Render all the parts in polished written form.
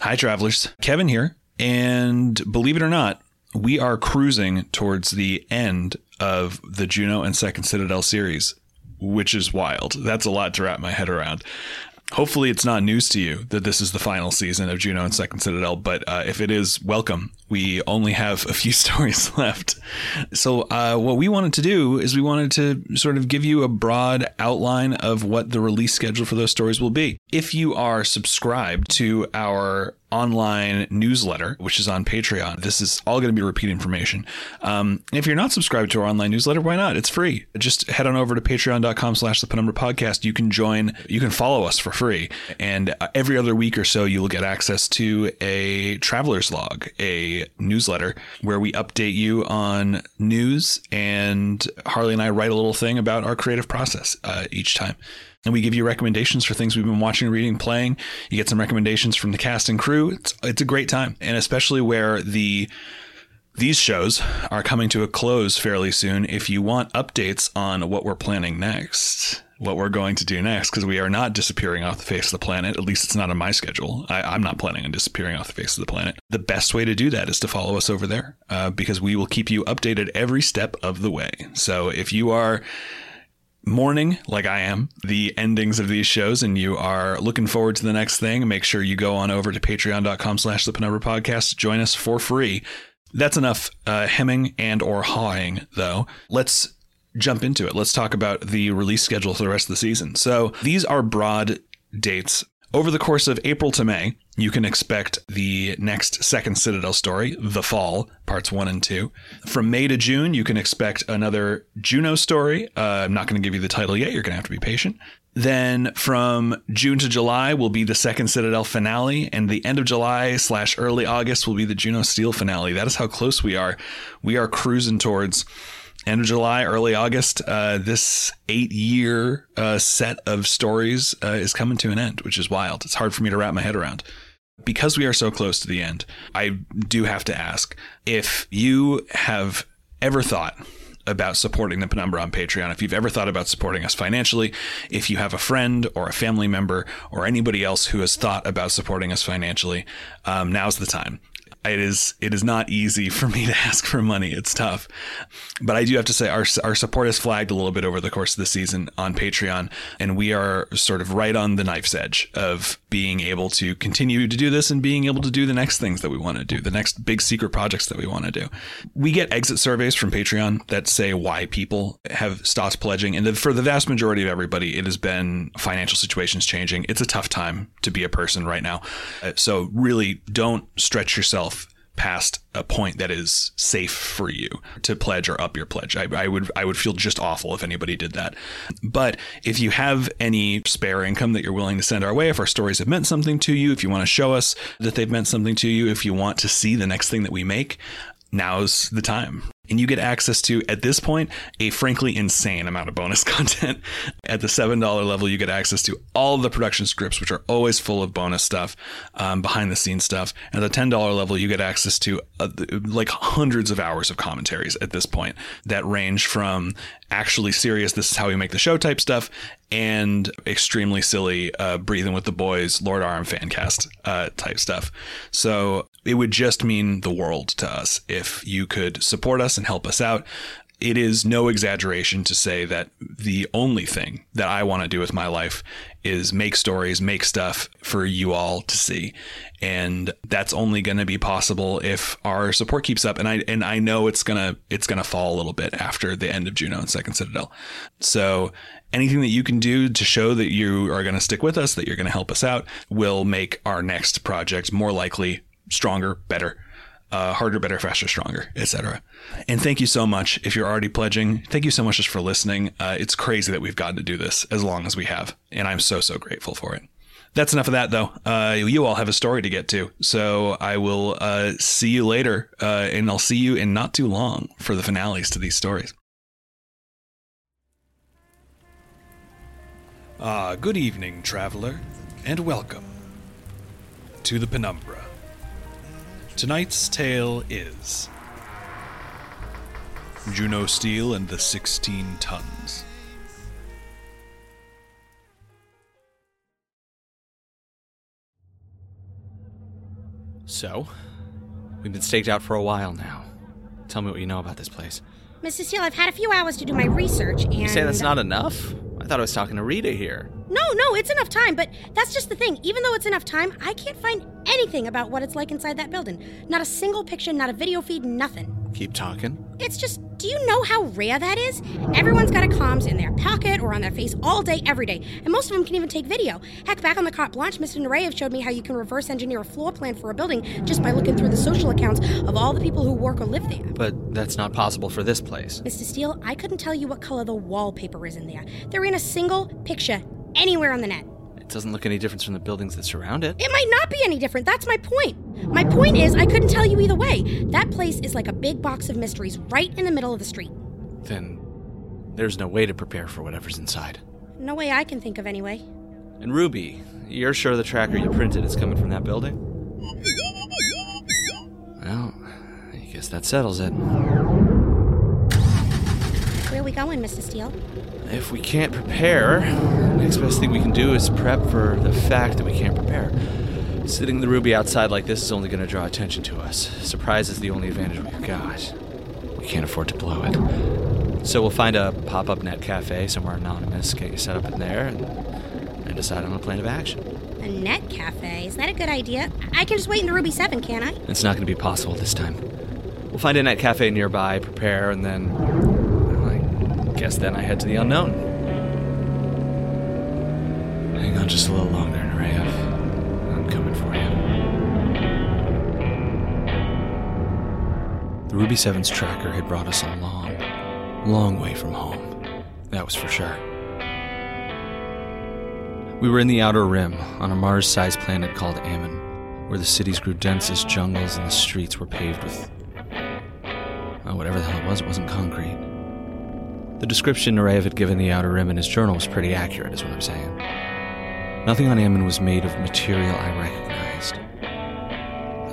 Hi, travelers. Kevin here. And believe it or not, we are cruising towards the end of the Juno and Second Citadel series, which is wild. That's a lot to wrap my head around. Hopefully it's not news to you that this is the final season of Juno and Second Citadel, but if it is, welcome. We only have a few stories left. So what we wanted to do is we wanted to sort of give you a broad outline of what the release schedule for those stories will be. If you are subscribed to our online newsletter, which is on Patreon, this is all going to be repeat information. If you're not subscribed to our online newsletter, why not? It's free. Just head on over to patreon.com/thepenumbrapodcast. You can join, you can follow us for free. And every other week or so, you'll get access to a traveler's log, a newsletter where we update you on news. And Harley and I write a little thing about our creative process each time. And we give you recommendations for things we've been watching, reading, playing. You get some recommendations from the cast and crew. It's a great time. And especially where these shows are coming to a close fairly soon. If you want updates on what we're planning next, what we're going to do next, because we are not disappearing off the face of the planet. At least it's not on my schedule. I'm not planning on disappearing off the face of the planet. The best way to do that is to follow us over there because we will keep you updated every step of the way. So if you are mourning, like I am, the endings of these shows and you are looking forward to the next thing, make sure you go on over to patreon.com/thepenumbrapodcast. Join us for free. That's enough hemming and or hawing, though. Let's jump into it. Let's talk about the release schedule for the rest of the season. So these are broad dates. Over the course of April to May, you can expect the next Second Citadel story, The Fall, parts 1 and 2. From May to June, you can expect another Juno story. I'm not going to give you the title yet. You're going to have to be patient. Then from June to July will be the Second Citadel finale. And the end of July/early August will be the Juno Steel finale. That is how close we are. We are cruising towards end of July, early August. This 8-year set of stories is coming to an end, which is wild. It's hard for me to wrap my head around. Because we are so close to the end, I do have to ask if you have ever thought about supporting the Penumbra on Patreon, if you've ever thought about supporting us financially, if you have a friend or a family member or anybody else who has thought about supporting us financially, now's the time. It is not easy for me to ask for money. It's tough. But I do have to say our support has flagged a little bit over the course of the season on Patreon. And we are sort of right on the knife's edge of being able to continue to do this and being able to do the next things that we want to do, the next big secret projects that we want to do. We get exit surveys from Patreon that say why people have stopped pledging. And for the vast majority of everybody, it has been financial situations changing. It's a tough time to be a person right now. So really don't stretch yourself past a point that is safe for you to pledge or up your pledge. I would feel just awful if anybody did that. But if you have any spare income that you're willing to send our way, if our stories have meant something to you, if you want to show us that they've meant something to you, if you want to see the next thing that we make, now's the time. And you get access to, at this point, a frankly insane amount of bonus content. At the $7 level, you get access to all the production scripts, which are always full of bonus stuff, behind the scenes stuff. At the $10 level, you get access to like hundreds of hours of commentaries at this point that range from actually serious, this is how we make the show type stuff, and extremely silly Breathing with the Boys, Lord Arm fan cast type stuff. So it would just mean the world to us if you could support us and help us out. It is no exaggeration to say that the only thing that I want to do with my life is make stories, make stuff for you all to see. And that's only going to be possible if our support keeps up. And I know it's going to fall a little bit after the end of Juno and Second Citadel. So anything that you can do to show that you are going to stick with us, that you're going to help us out, will make our next project more likely, stronger, better. Harder, better, faster, stronger, etc. And thank you so much if you're already pledging. Thank you so much just for listening. It's crazy that we've gotten to do this as long as we have. And I'm so, so grateful for it. That's enough of that, though. You all have a story to get to. So I will see you later. And I'll see you in not too long for the finales to these stories. Good evening, traveler, and welcome to the Penumbra. Tonight's tale is Juno Steel and the 16 Tons. So, we've been staked out for a while now. Tell me what you know about this place. Mrs. Seal, I've had a few hours to do my research and... You say that's not enough? I thought I was talking to Rita here. No, it's enough time, but that's just the thing. Even though it's enough time, I can't find anything about what it's like inside that building. Not a single picture, not a video feed, nothing. Keep talking. It's just, do you know how rare that is? Everyone's got a comms in their pocket or on their face all day, every day, and most of them can even take video. Heck, back on the Carte Blanche, Mr. Nureyev showed me how you can reverse engineer a floor plan for a building just by looking through the social accounts of all the people who work or live there. But that's not possible for this place. Mr. Steele, I couldn't tell you what color the wallpaper is in there. There ain't a single picture anywhere on the net. It doesn't look any different from the buildings that surround it. It might not be any different. That's my point. My point is, I couldn't tell you either way. That place is like a big box of mysteries right in the middle of the street. Then there's no way to prepare for whatever's inside. No way I can think of anyway. And Ruby, you're sure the tracker you printed is coming from that building? Well, I guess that settles it. Where are we going, Mr. Steele? If we can't prepare, the next best thing we can do is prep for the fact that we can't prepare. Sitting the Ruby outside like this is only going to draw attention to us. Surprise is the only advantage we've got. We can't afford to blow it. So we'll find a pop-up net cafe somewhere anonymous, get you set up in there, and decide on a plan of action. A net cafe? Is that a good idea? I can just wait in the Ruby 7, can't I? It's not going to be possible this time. We'll find a net cafe nearby, prepare, and then... Then I head to the unknown. Hang on just a little longer, Nureyev. I'm coming for you. The Ruby 7's tracker had brought us a long, long way from home. That was for sure. We were in the Outer Rim, on a Mars-sized planet called Ammon, where the cities grew dense as jungles and the streets were paved with... Oh, whatever the hell it was, it wasn't concrete. The description Nureyev had given the Outer Rim in his journal was pretty accurate, is what I'm saying. Nothing on Ammon was made of material I recognized.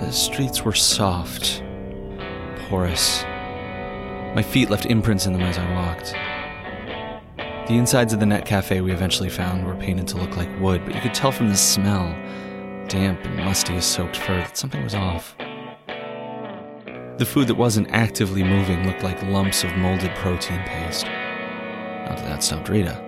The streets were soft, porous. My feet left imprints in them as I walked. The insides of the net cafe we eventually found were painted to look like wood, but you could tell from the smell, damp and musty as soaked fur, that something was off. The food that wasn't actively moving looked like lumps of molded protein paste. Not that that stumped Rita.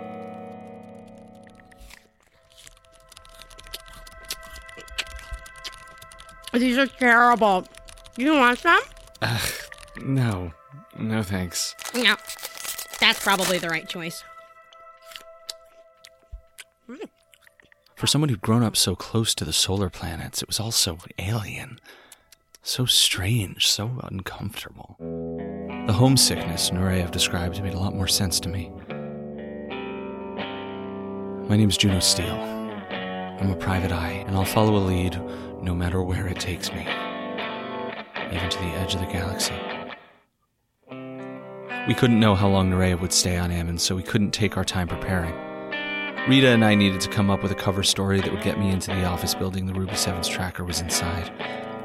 These are terrible. You want some? No. No thanks. No. That's probably the right choice. For someone who'd grown up so close to the solar planets, it was all so alien. So strange, so uncomfortable. The homesickness Nureyev described made a lot more sense to me. My name's Juno Steel. I'm a private eye, and I'll follow a lead no matter where it takes me. Even to the edge of the galaxy. We couldn't know how long Nureyev would stay on Ammon, so we couldn't take our time preparing. Rita and I needed to come up with a cover story that would get me into the office building the Ruby 7's tracker was inside.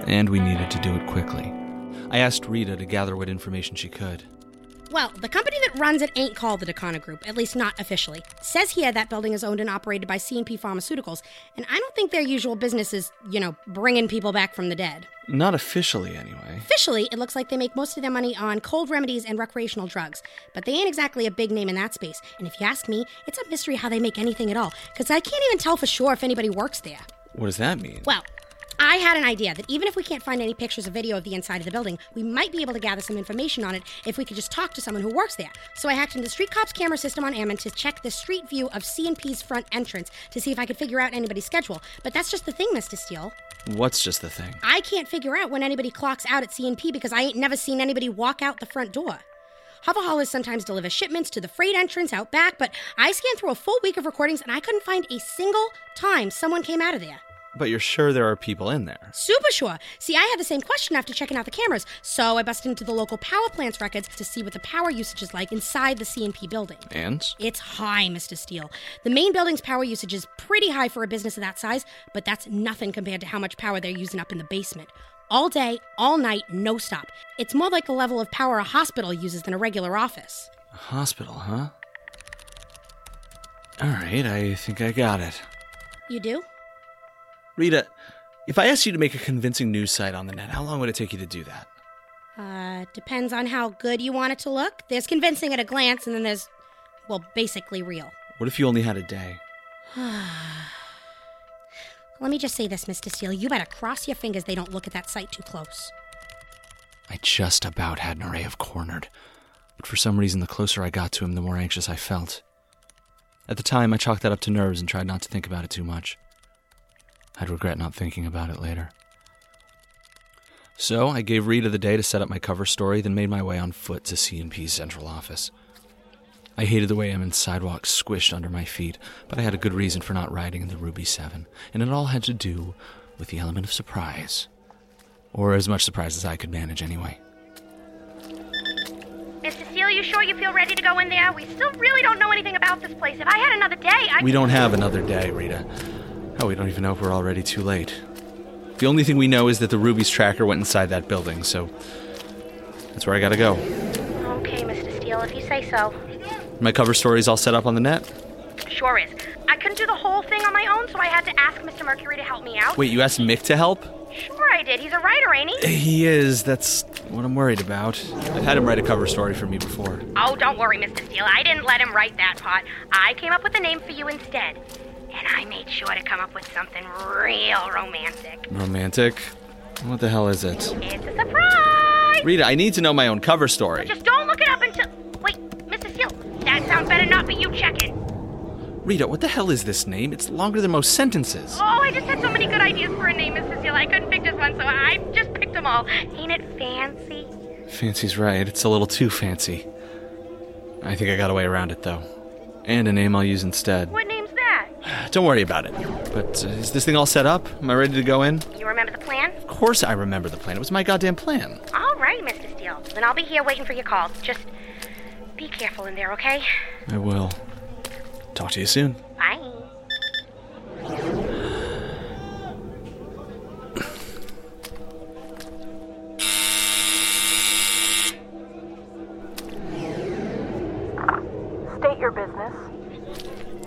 And we needed to do it quickly. I asked Rita to gather what information she could. Well, the company that runs it ain't called the Dokana Group, at least not officially. It says here that building is owned and operated by C&P Pharmaceuticals, and I don't think their usual business is, bringing people back from the dead. Not officially, anyway. Officially, it looks like they make most of their money on cold remedies and recreational drugs, but they ain't exactly a big name in that space, and if you ask me, it's a mystery how they make anything at all, because I can't even tell for sure if anybody works there. What does that mean? Well... I had an idea that even if we can't find any pictures or video of the inside of the building, we might be able to gather some information on it if we could just talk to someone who works there. So I hacked into the street cop's camera system on Ammon to check the street view of C&P's front entrance to see if I could figure out anybody's schedule. But that's just the thing, Mr. Steele. What's just the thing? I can't figure out when anybody clocks out at C&P because I ain't never seen anybody walk out the front door. Hover haulers sometimes deliver shipments to the freight entrance out back, but I scanned through a full week of recordings and I couldn't find a single time someone came out of there. But you're sure there are people in there? Super sure. See, I had the same question after checking out the cameras, so I busted into the local power plant's records to see what the power usage is like inside the C&P building. And? It's high, Mr. Steele. The main building's power usage is pretty high for a business of that size, but that's nothing compared to how much power they're using up in the basement. All day, all night, no stop. It's more like the level of power a hospital uses than a regular office. A hospital, huh? All right, I think I got it. You do? Rita, If I asked you to make a convincing news site on the net, how long would it take you to do that? Depends on how good you want it to look. There's convincing at a glance, and then there's, well, basically real. What if you only had a day? Let me just say this, Mr. Steele. You better cross your fingers they don't look at that site too close. I just about had Nureyev cornered, but for some reason the closer I got to him, the more anxious I felt. At the time, I chalked that up to nerves and tried not to think about it too much. I'd regret not thinking about it later. So, I gave Rita the day to set up my cover story, then made my way on foot to C&P's central office. I hated the way Ammon's sidewalk squished under my feet, but I had a good reason for not riding in the Ruby 7, and it all had to do with the element of surprise. Or as much surprise as I could manage, anyway. Mr. Steele, you sure you feel ready to go in there? We still really don't know anything about this place. If I had another day, We don't have another day, Rita. Oh, we don't even know if we're already too late. The only thing we know is that the Ruby's tracker went inside that building, so that's where I gotta go. Okay, Mr. Steele, if you say so. My cover story's all set up on the net? Sure is. I couldn't do the whole thing on my own, so I had to ask Mr. Mercury to help me out. Wait, you asked Mick to help? Sure I did. He's a writer, ain't he? He is. That's what I'm worried about. I've had him write a cover story for me before. Oh, don't worry, Mr. Steele. I didn't let him write that part. I came up with a name for you instead. And I made sure to come up with something real romantic. Romantic? What the hell is it? It's a surprise! Rita, I need to know my own cover story. So just don't look it up until... Wait, Mr. Steele, that sounds better not, but you check it. Rita, what the hell is this name? It's longer than most sentences. Oh, I just had so many good ideas for a name, Mr. Steele. I couldn't pick this one, so I just picked them all. Ain't it fancy? Fancy's right. It's a little too fancy. I think I got a way around it, though. And a name I'll use instead. What name? Don't worry about it. But is this thing all set up? Am I ready to go in? You remember the plan? Of course I remember the plan. It was my goddamn plan. All right, Mr. Steele. Then I'll be here waiting for your call. Just be careful in there, okay? I will. Talk to you soon. Bye. State your business.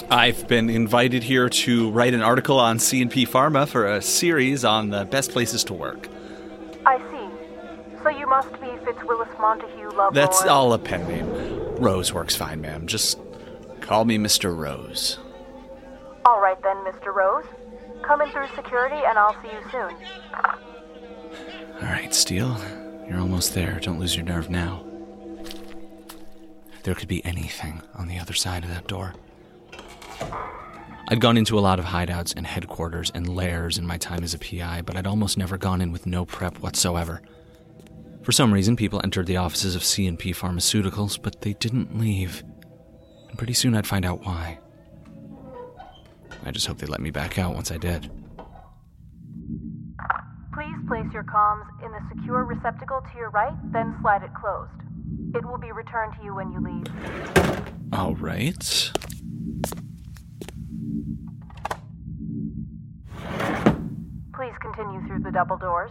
I've been invited here to write an article on C&P Pharma for a series on the best places to work. I see. So you must be Fitzwillis Montague Lovelorn. That's all a pen name. Rose works fine, ma'am. Just call me Mr. Rose. All right then, Mr. Rose. Come in through security and I'll see you soon. All right, Steele. You're almost there. Don't lose your nerve now. There could be anything on the other side of that door. I'd gone into a lot of hideouts and headquarters and lairs in my time as a PI, but I'd almost never gone in with no prep whatsoever. For some reason, people entered the offices of C&P Pharmaceuticals, but they didn't leave. And pretty soon I'd find out why. I just hope they let me back out once I did. Please place your comms in the secure receptacle to your right, then slide it closed. It will be returned to you when you leave. All right. Please continue through the double doors.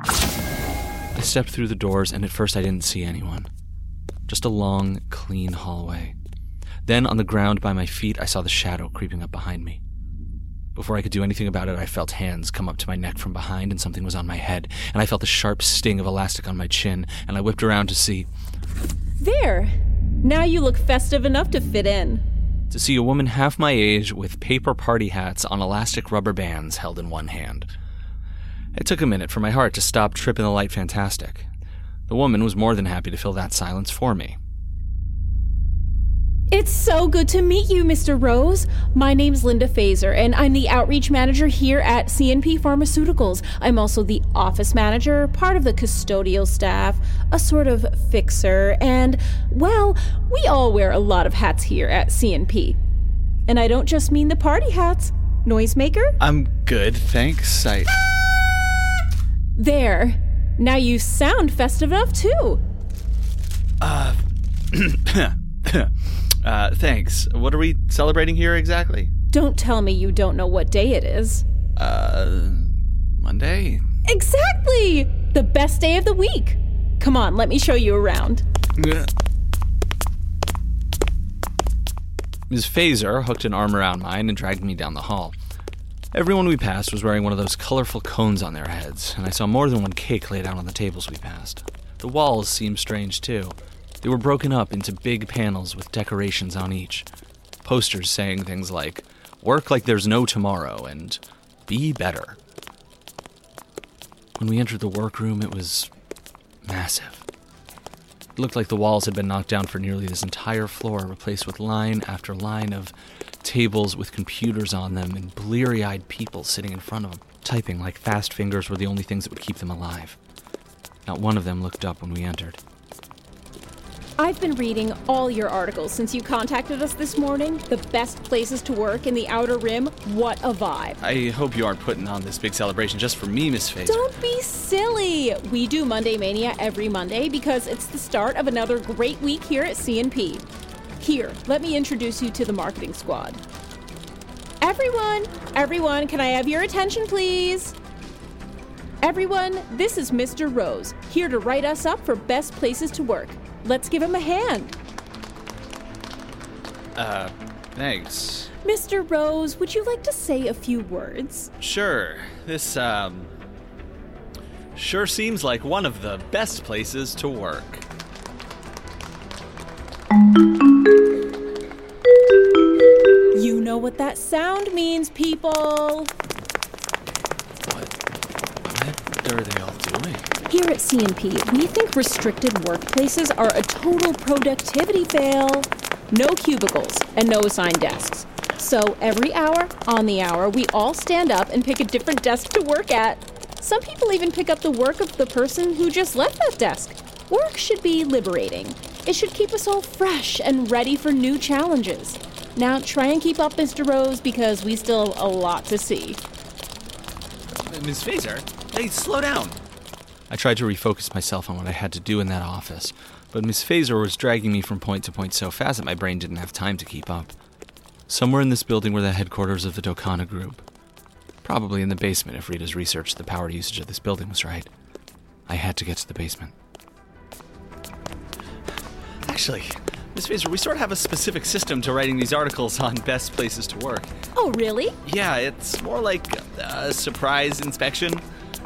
I stepped through the doors, and at first I didn't see anyone. Just a long, clean hallway. Then, on the ground by my feet, I saw the shadow creeping up behind me. Before I could do anything about it, I felt hands come up to my neck from behind, and something was on my head, and I felt the sharp sting of elastic on my chin, and I whipped around to see... There! Now you look festive enough to fit in. To see a woman half my age with paper party hats on elastic rubber bands held in one hand. It took a minute for my heart to stop tripping the light fantastic. The woman was more than happy to fill that silence for me. It's so good to meet you, Mr. Rose. My name's Linda Fazer, and I'm the outreach manager here at C&P Pharmaceuticals. I'm also the office manager, part of the custodial staff, a sort of fixer, and, well, we all wear a lot of hats here at C&P. And I don't just mean the party hats. Noisemaker? I'm good, thanks. There. Now you sound festive enough, too. Thanks. What are we celebrating here exactly? Don't tell me you don't know what day it is. Monday? Exactly! The best day of the week. Come on, let me show you around. Ms. Fazer hooked an arm around mine and dragged me down the hall. Everyone we passed was wearing one of those colorful cones on their heads, and I saw more than one cake laid out on the tables we passed. The walls seemed strange, too. They were broken up into big panels with decorations on each. Posters saying things like, "Work like there's no tomorrow," and "Be better." When we entered the workroom, it was massive. It looked like the walls had been knocked down for nearly this entire floor, replaced with line after line of tables with computers on them and bleary-eyed people sitting in front of them, typing like fast fingers were the only things that would keep them alive. Not one of them looked up when we entered. I've been reading all your articles since you contacted us this morning. The best places to work in the Outer Rim. What a vibe. I hope you aren't putting on this big celebration just for me, Miss Fazer. Don't be silly. We do Monday Mania every Monday because it's the start of another great week here at C&P. Here, let me introduce you to the marketing squad. Everyone, can I have your attention, please? Everyone, this is Mr. Rose, here to write us up for best places to work. Let's give him a hand. Thanks. Mr. Rose, would you like to say a few words? Sure. This, sure seems like one of the best places to work. You know what that sound means, people. What are they all doing? Here at C&P, we think restricted workplaces are a total productivity fail. No cubicles and no assigned desks. So every hour, on the hour, we all stand up and pick a different desk to work at. Some people even pick up the work of the person who just left that desk. Work should be liberating. It should keep us all fresh and ready for new challenges. Now try and keep up, Mr. Rose, because we still have a lot to see. Ms. Fazer? Hey, slow down. I tried to refocus myself on what I had to do in that office, but Miss Fazer was dragging me from point to point so fast that my brain didn't have time to keep up. Somewhere in this building were the headquarters of the Dokana Group. Probably in the basement if Rita's research of the power usage of this building was right. I had to get to the basement. Actually, Miss Fazer, we sort of have a specific system to writing these articles on best places to work. Oh, really? Yeah, it's more like a surprise inspection.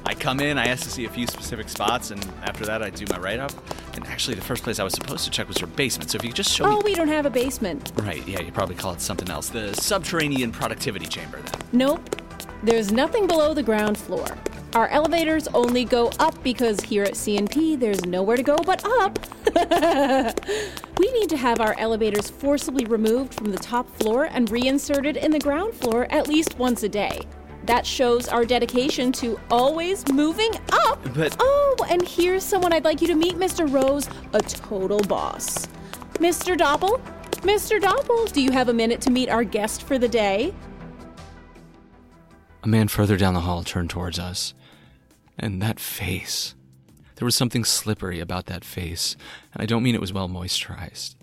I come in, I ask to see a few specific spots, and after that I do my write-up. And actually, the first place I was supposed to check was your basement, so if you could just show me... Oh, we don't have a basement. Right, yeah, you probably call it something else. The subterranean productivity chamber, then. Nope. There's nothing below the ground floor. Our elevators only go up because here at C&P, there's nowhere to go but up. We need to have our elevators forcibly removed from the top floor and reinserted in the ground floor at least once a day. That shows our dedication to always moving up. But... Oh, and here's someone I'd like you to meet, Mr. Rose, a total boss. Mr. Doppel? Mr. Doppel, do you have a minute to meet our guest for the day? A man further down the hall turned towards us. And that face. There was something slippery about that face, and I don't mean it was well moisturized.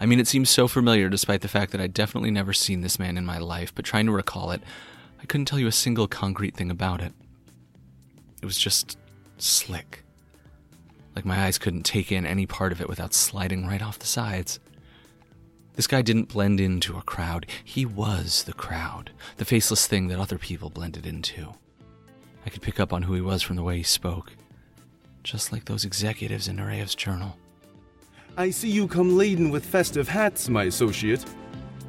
I mean, it seemed so familiar despite the fact that I'd definitely never seen this man in my life, but trying to recall it, I couldn't tell you a single concrete thing about it. It was just slick. Like my eyes couldn't take in any part of it without sliding right off the sides. This guy didn't blend into a crowd. He was the crowd, the faceless thing that other people blended into. I could pick up on who he was from the way he spoke. Just like those executives in Nureyev's journal. I see you come laden with festive hats, my associate.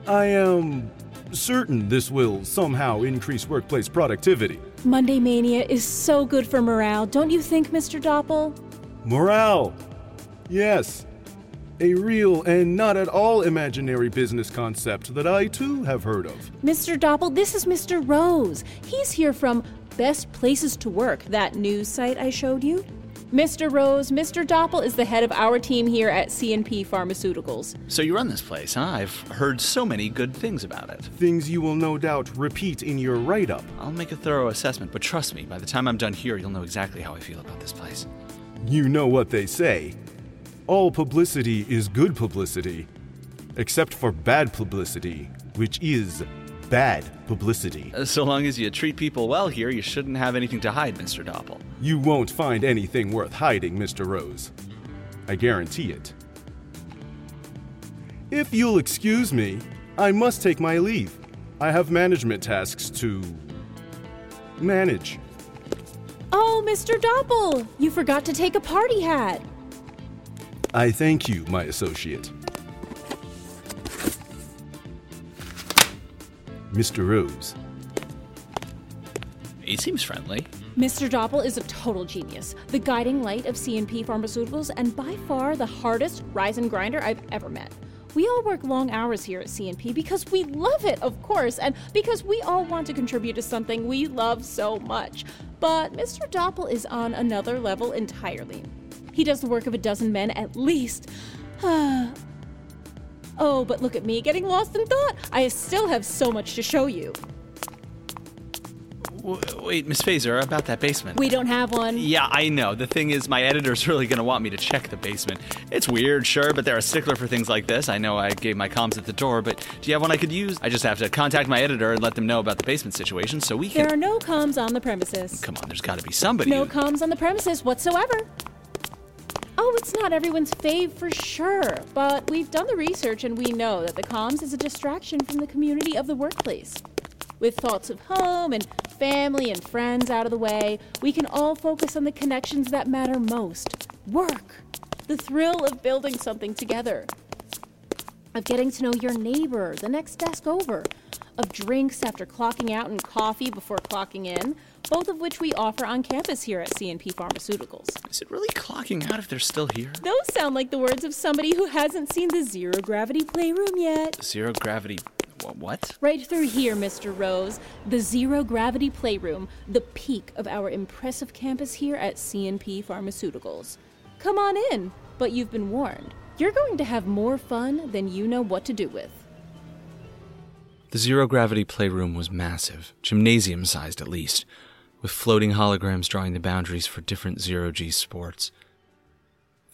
I am... certain this will somehow increase workplace productivity. Monday Mania is so good for morale, don't you think, Mr. Doppel? Morale? Yes. A real and not at all imaginary business concept that I, too, have heard of. Mr. Doppel, this is Mr. Rose. He's here from Best Places to Work, that news site I showed you. Mr. Rose, Mr. Doppel is the head of our team here at C&P Pharmaceuticals. So you run this place, huh? I've heard so many good things about it. Things you will no doubt repeat in your write-up. I'll make a thorough assessment, but trust me, by the time I'm done here, you'll know exactly how I feel about this place. You know what they say. All publicity is good publicity, except for bad publicity, which is bad publicity. So long as you treat people well here, you shouldn't have anything to hide, Mr. Doppel. You won't find anything worth hiding, Mr. Rose. I guarantee it. If you'll excuse me, I must take my leave. I have management tasks to manage. Oh, Mr. Doppel, you forgot to take a party hat. I thank you, my associate. Mr. Rose. He seems friendly. Mr. Doppel is a total genius, the guiding light of C&P Pharmaceuticals, and by far the hardest rise and grinder I've ever met. We all work long hours here at C&P because we love it, of course, and because we all want to contribute to something we love so much. But Mr. Doppel is on another level entirely. He does the work of a dozen men at least. Oh, but look at me getting lost in thought. I still have so much to show you. Wait, Miss Fazer, about that basement. We don't have one. Yeah, I know. The thing is, my editor's really going to want me to check the basement. It's weird, sure, but they're a stickler for things like this. I know I gave my comms at the door, but do you have one I could use? I just have to contact my editor and let them know about the basement situation so we can... There are no comms on the premises. Come on, there's got to be somebody. No comms on the premises whatsoever. Oh, it's not everyone's fave for sure, but we've done the research and we know that the comms is a distraction from the community of the workplace. With thoughts of home and family and friends out of the way, we can all focus on the connections that matter most. Work. The thrill of building something together. Of getting to know your neighbor, the next desk over. Of drinks after clocking out and coffee before clocking in, both of which we offer on campus here at C&P Pharmaceuticals. Is it really clocking out if they're still here? Those sound like the words of somebody who hasn't seen the Zero Gravity Playroom yet. Zero Gravity... What? Right through here, Mr. Rose. The Zero Gravity Playroom, the peak of our impressive campus here at C&P Pharmaceuticals. Come on in, but you've been warned. You're going to have more fun than you know what to do with. The Zero Gravity Playroom was massive, gymnasium-sized at least, with floating holograms drawing the boundaries for different zero-G sports.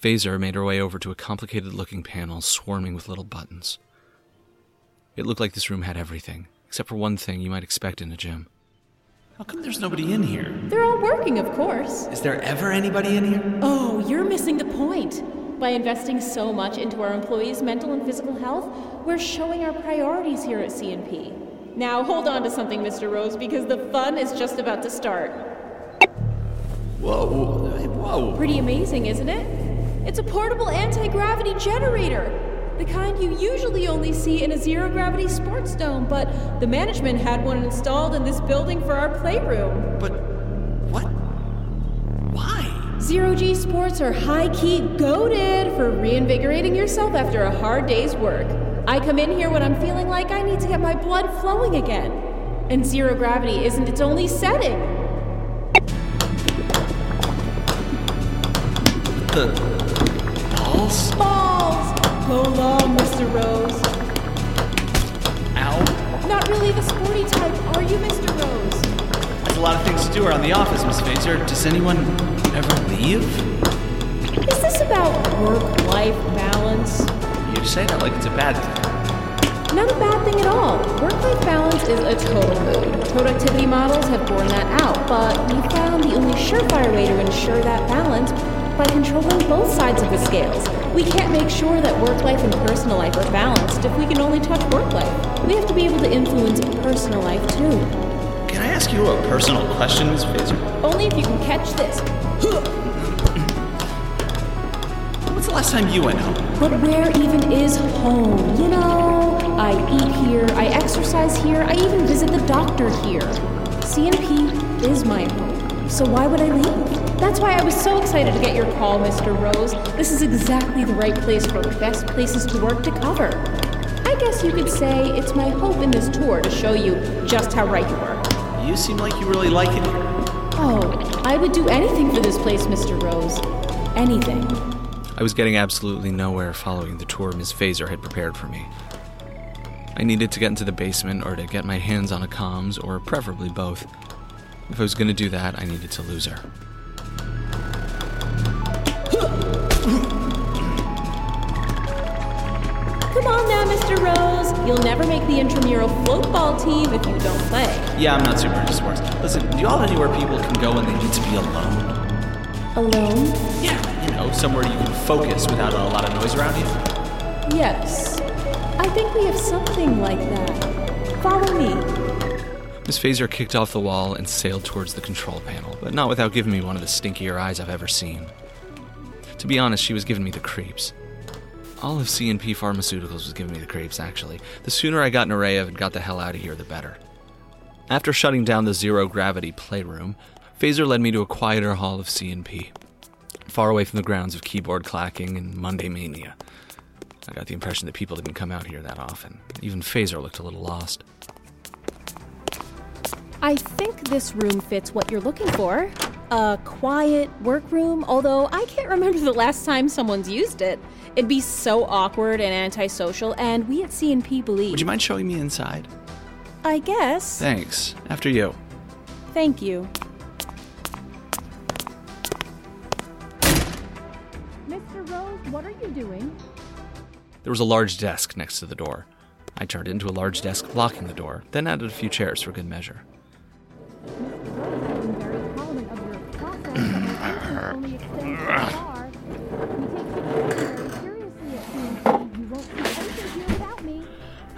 Fazer made her way over to a complicated-looking panel swarming with little buttons. It looked like this room had everything, except for one thing you might expect in a gym. How come there's nobody in here? They're all working, of course. Is there ever anybody in here? Oh, you're missing the point. By investing so much into our employees' mental and physical health, we're showing our priorities here at C&P. Now, hold on to something, Mr. Rose, because the fun is just about to start. Whoa. Pretty amazing, isn't it? It's a portable anti-gravity generator. The kind you usually only see in a zero-gravity sports dome, but the management had one installed in this building for our playroom. But... what? Why? Zero-G sports are high-key goated for reinvigorating yourself after a hard day's work. I come in here when I'm feeling like I need to get my blood flowing again. And zero-gravity isn't its only setting. The... balls? Balls! Go long, Mr. Rose. Ow. Not really the sporty type, are you, Mr. Rose? There's a lot of things to do around the office, Miss Fazer. Does anyone ever leave? Is this about work-life balance? You say that like it's a bad thing. Not a bad thing at all. Work-life balance is a total mood. Productivity models have borne that out, but we found the only surefire way to ensure that balance by controlling both sides of the scales. We can't make sure that work life and personal life are balanced if we can only touch work life. We have to be able to influence personal life too. Can I ask you a personal question, Ms. Fazer? Only if you can catch this. When's the last time you went home? But where even is home? You know, I eat here, I exercise here, I even visit the doctor here. C&P is my home, so why would I leave? That's why I was so excited to get your call, Mr. Rose. This is exactly the right place for the best places to work to cover. I guess you could say it's my hope in this tour to show you just how right you are. You seem like you really like it here. Oh, I would do anything for this place, Mr. Rose. Anything. I was getting absolutely nowhere following the tour Ms. Fazer had prepared for me. I needed to get into the basement or to get my hands on a comms, or preferably both. If I was going to do that, I needed to lose her. Come on now, Mr. Rose. You'll never make the intramural floatball team if you don't play. Yeah, I'm not super into sports. Listen, do y'all know where people can go when they need to be alone? Alone? Yeah, you know, somewhere you can focus without a lot of noise around you. Yes. I think we have something like that. Follow me. Ms. Fazer kicked off the wall and sailed towards the control panel, but not without giving me one of the stinkier eyes I've ever seen. To be honest, she was giving me the creeps. All of C&P Pharmaceuticals was giving me the creeps, actually. The sooner I got Nureyev and got the hell out of here, the better. After shutting down the zero-gravity playroom, Fazer led me to a quieter hall of C&P, far away from the grounds of keyboard clacking and Monday mania. I got the impression that people didn't come out here that often. Even Fazer looked a little lost. I think this room fits what you're looking for. A quiet workroom, although I can't remember the last time someone's used it. It'd be so awkward and antisocial, and we at C&P believe... Would you mind showing me inside? I guess. Thanks. After you. Thank you. Mr. Rose, what are you doing? There was a large desk next to the door. I turned into a large desk blocking the door, then added a few chairs for good measure.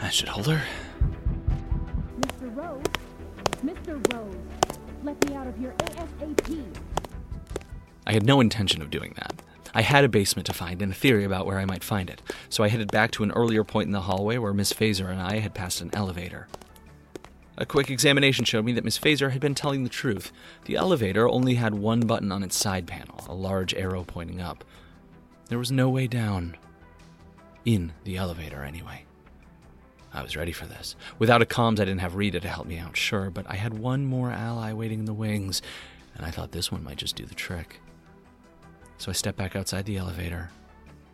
I should hold her. Mr. Rose, let me out of here ASAP. I had no intention of doing that. I had a basement to find and a theory about where I might find it, so I headed back to an earlier point in the hallway where Miss Fazer and I had passed an elevator. A quick examination showed me that Miss Fazer had been telling the truth. The elevator only had one button on its side panel, a large arrow pointing up. There was no way down. In the elevator, anyway. I was ready for this. Without a comms, I didn't have Rita to help me out, sure, but I had one more ally waiting in the wings, and I thought this one might just do the trick. So I stepped back outside the elevator,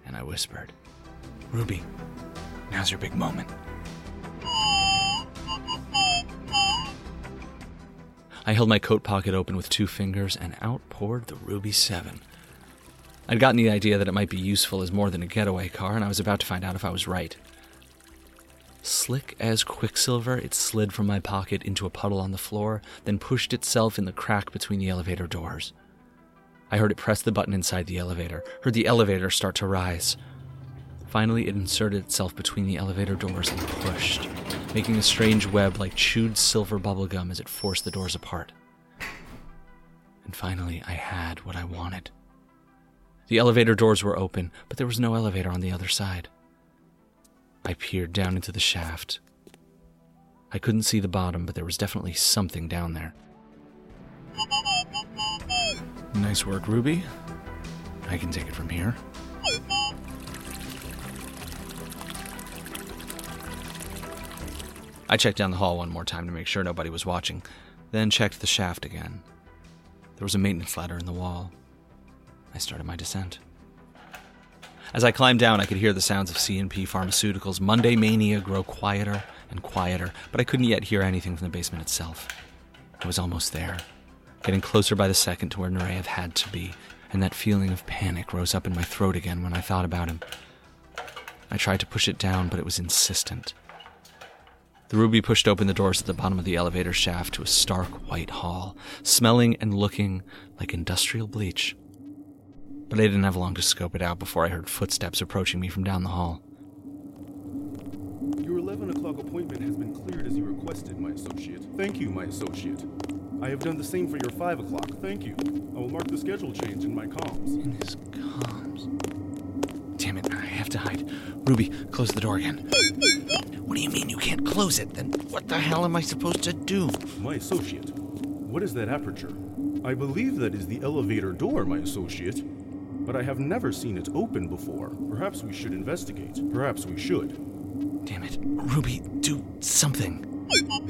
and I whispered, "Ruby, now's your big moment." I held my coat pocket open with two fingers, and out poured the Ruby 7. I'd gotten the idea that it might be useful as more than a getaway car, and I was about to find out if I was right. Slick as quicksilver, it slid from my pocket into a puddle on the floor, then pushed itself in the crack between the elevator doors. I heard it press the button inside the elevator, heard the elevator start to rise. Finally, it inserted itself between the elevator doors and pushed, making a strange web like chewed silver bubblegum as it forced the doors apart. And finally, I had what I wanted. The elevator doors were open, but there was no elevator on the other side. I peered down into the shaft. I couldn't see the bottom, but there was definitely something down there. Nice work, Ruby. I can take it from here. I checked down the hall one more time to make sure nobody was watching, then checked the shaft again. There was a maintenance ladder in the wall. I started my descent. As I climbed down, I could hear the sounds of C&P Pharmaceuticals' Monday mania grow quieter and quieter, but I couldn't yet hear anything from the basement itself. I was almost there, getting closer by the second to where Nureyev had to be, and that feeling of panic rose up in my throat again when I thought about him. I tried to push it down, but it was insistent. The Ruby pushed open the doors at the bottom of the elevator shaft to a stark white hall, smelling and looking like industrial bleach. But I didn't have long to scope it out before I heard footsteps approaching me from down the hall. Your 11 o'clock appointment has been cleared as you requested, my associate. Thank you, my associate. I have done the same for your 5 o'clock. Thank you. I will mark the schedule change in my comms. In his comms? Damn it, I have to hide. Ruby, close the door again. What do you mean you can't close it? Then what the hell am I supposed to do? My associate, what is that aperture? I believe that is the elevator door, my associate. But I have never seen it open before. Perhaps we should investigate. Perhaps we should. Damn it. Ruby, do something. Hey, what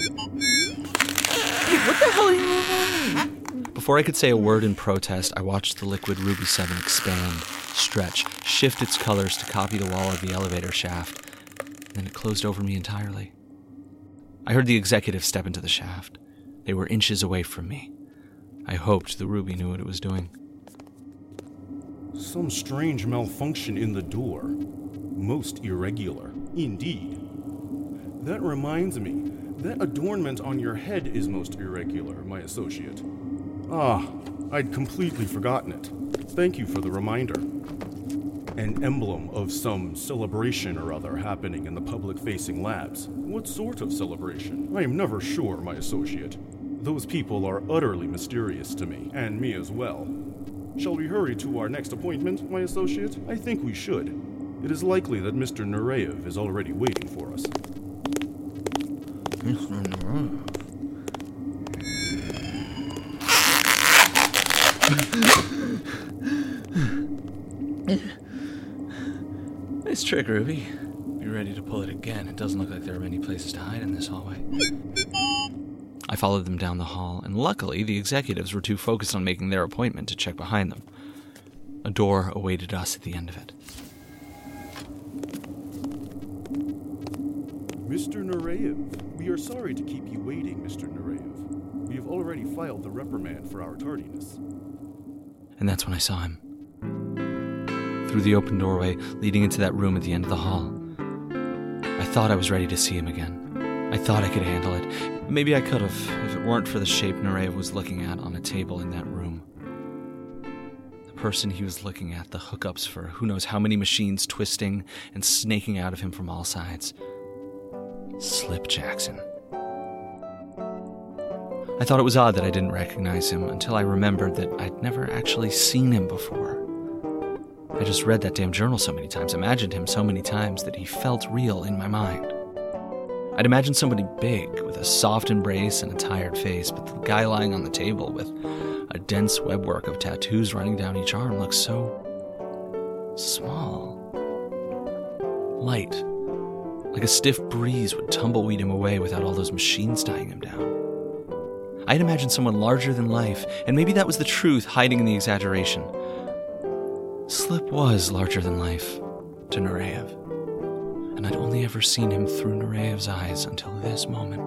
the hell are you doing? Before I could say a word in protest, I watched the liquid Ruby 7 expand, stretch, shift its colors to copy the wall of the elevator shaft. Then it closed over me entirely. I heard the executive step into the shaft. They were inches away from me. I hoped the Ruby knew what it was doing. Some strange malfunction in the door. Most irregular, indeed. That reminds me, that adornment on your head is most irregular, my associate. Ah, I'd completely forgotten it. Thank you for the reminder. an emblem of some celebration or other happening in the public-facing labs. What sort of celebration? I am never sure, my associate. Those people are utterly mysterious to me, and me as well. Shall we hurry to our next appointment, my associate? I think we should. It is likely that Mr. Nureyev is already waiting for us. Mr. Nureyev? Nice trick, Ruby. Be ready to pull it again. It doesn't look like there are many places to hide in this hallway. I followed them down the hall, and luckily the executives were too focused on making their appointment to check behind them. A door awaited us at the end of it. Mr. Nureyev, we are sorry to keep you waiting, Mr. Nureyev. We have already filed the reprimand for our tardiness. And that's when I saw him. Through the open doorway leading into that room at the end of the hall. I thought I was ready to see him again. I thought I could handle it. Maybe I could have, if it weren't for the shape Nureyev was looking at on a table in that room. The person he was looking at, the hookups for who knows how many machines twisting and snaking out of him from all sides. Slip Jackson. I thought it was odd that I didn't recognize him until I remembered that I'd never actually seen him before. I just read that damn journal so many times, imagined him so many times that he felt real in my mind. I'd imagined somebody big, with a soft embrace and a tired face, but the guy lying on the table with a dense webwork of tattoos running down each arm looked so small. Light. Like a stiff breeze would tumbleweed him away without all those machines tying him down. I'd imagined someone larger than life, and maybe that was the truth hiding in the exaggeration. Slip was larger than life to Nureyev, and I'd only ever seen him through Nureyev's eyes until this moment.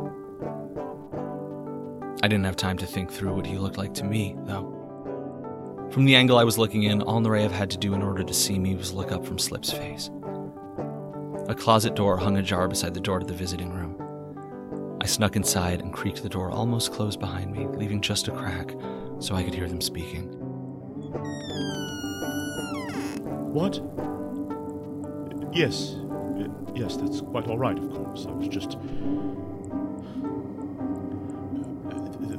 I didn't have time to think through what he looked like to me, though. From the angle I was looking in, all Nureyev had to do in order to see me was look up from Slip's face. A closet door hung ajar beside the door to the visiting room. I snuck inside and creaked the door almost closed behind me, leaving just a crack so I could hear them speaking. What? Yes, that's quite all right, of course. I was just...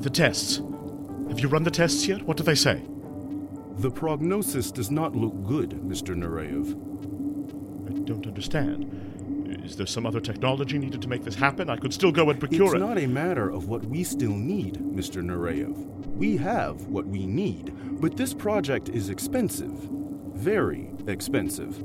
The tests. Have you run the tests yet? What do they say? The prognosis does not look good, Mr. Nureyev. I don't understand. Is there some other technology needed to make this happen? I could still go and procure it. It's not a matter of what we still need, Mr. Nureyev. We have what we need, but this project is expensive. Very expensive.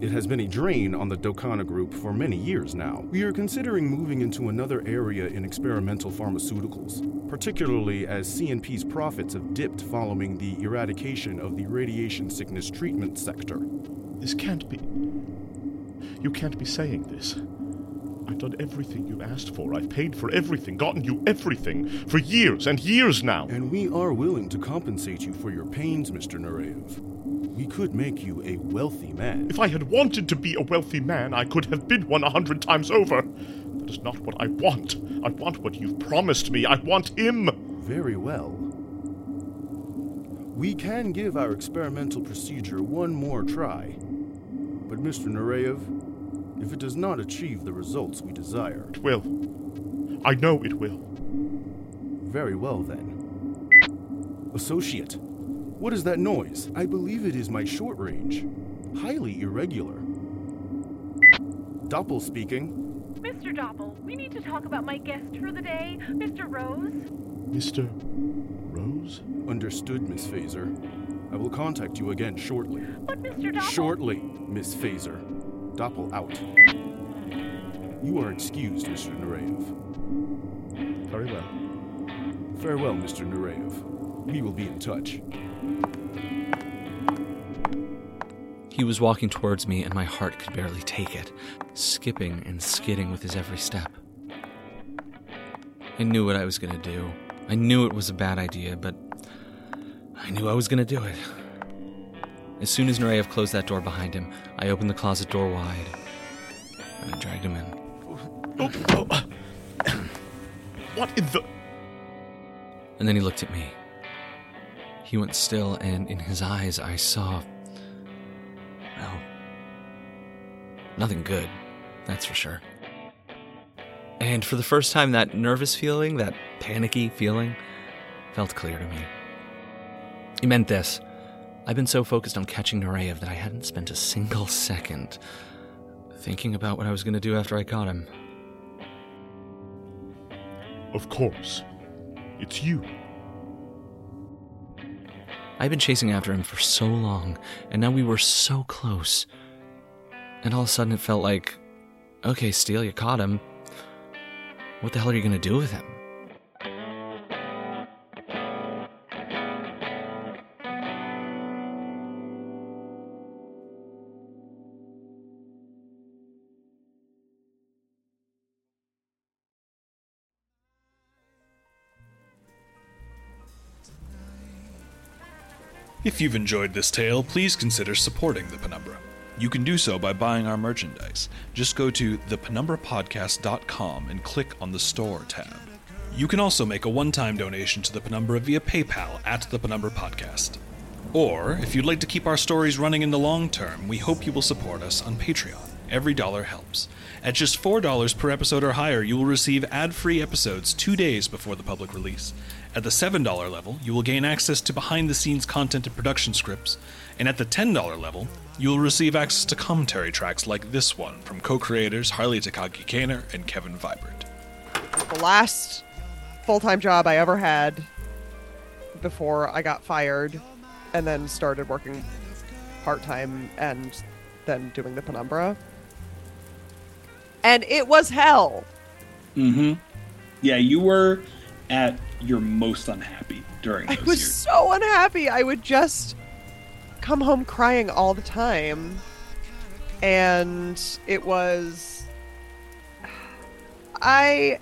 It has been a drain on the Dokana Group for many years now. We are considering moving into another area in experimental pharmaceuticals, particularly as C&P's profits have dipped following the eradication of the radiation sickness treatment sector. This can't be... You can't be saying this. I've done everything you asked for. I've paid for everything, gotten you everything, for years and years now. And we are willing to compensate you for your pains, Mr. Nureyev. We could make you a wealthy man. If I had wanted to be a wealthy man, I could have been one 100 times over. That is not what I want. I want what you've promised me. I want him. Very well. We can give our experimental procedure one more try. But Mr. Nureyev, if it does not achieve the results we desire... It will. I know it will. Very well, then. Associate, what is that noise? I believe it is my short range. Highly irregular. Doppel speaking. Mr. Doppel, we need to talk about my guest for the day, Mr. Rose. Mr. Rose? Understood, Miss Fazer. I will contact you again shortly. But Mr. Doppel... Shortly, Miss Fazer. Doppel out. You are excused, Mr. Nureyev. Very well. Farewell, Mr. Nureyev. We will be in touch. He was walking towards me, and my heart could barely take it, skipping and skidding with his every step. I knew what I was going to do. I knew it was a bad idea, but... I knew I was going to do it. As soon as Nureyev closed that door behind him, I opened the closet door wide, and I dragged him in. What in the... And then he looked at me. He went still, and in his eyes I saw... Nothing good, that's for sure. And for the first time, that nervous feeling, that panicky feeling, felt clear to me. It meant this. I've been so focused on catching Nureyev that I hadn't spent a single second thinking about what I was going to do after I caught him. Of course. It's you. I've been chasing after him for so long, and now we were so close. And all of a sudden it felt like, okay, Steel, you caught him. What the hell are you going to do with him? If you've enjoyed this tale, please consider supporting The Penumbra. You can do so by buying our merchandise. Just go to thepenumbrapodcast.com and click on the Store tab. You can also make a one-time donation to The Penumbra via PayPal at The Penumbra Podcast. Or, if you'd like to keep our stories running in the long term, we hope you will support us on Patreon. Every dollar helps. At just $4 per episode or higher, you will receive ad-free episodes 2 days before the public release. At the $7 level, you will gain access to behind-the-scenes content and production scripts, and at the $10 level, you will receive access to commentary tracks like this one from co-creators Harley Takagi Kaner and Kevin Vibert. The last full-time job I ever had before I got fired and then started working part-time and then doing The Penumbra. And it was hell. Mm-hmm. Yeah, you were at your most unhappy during those years. I was so unhappy. I would just come home crying all the time. And it was... I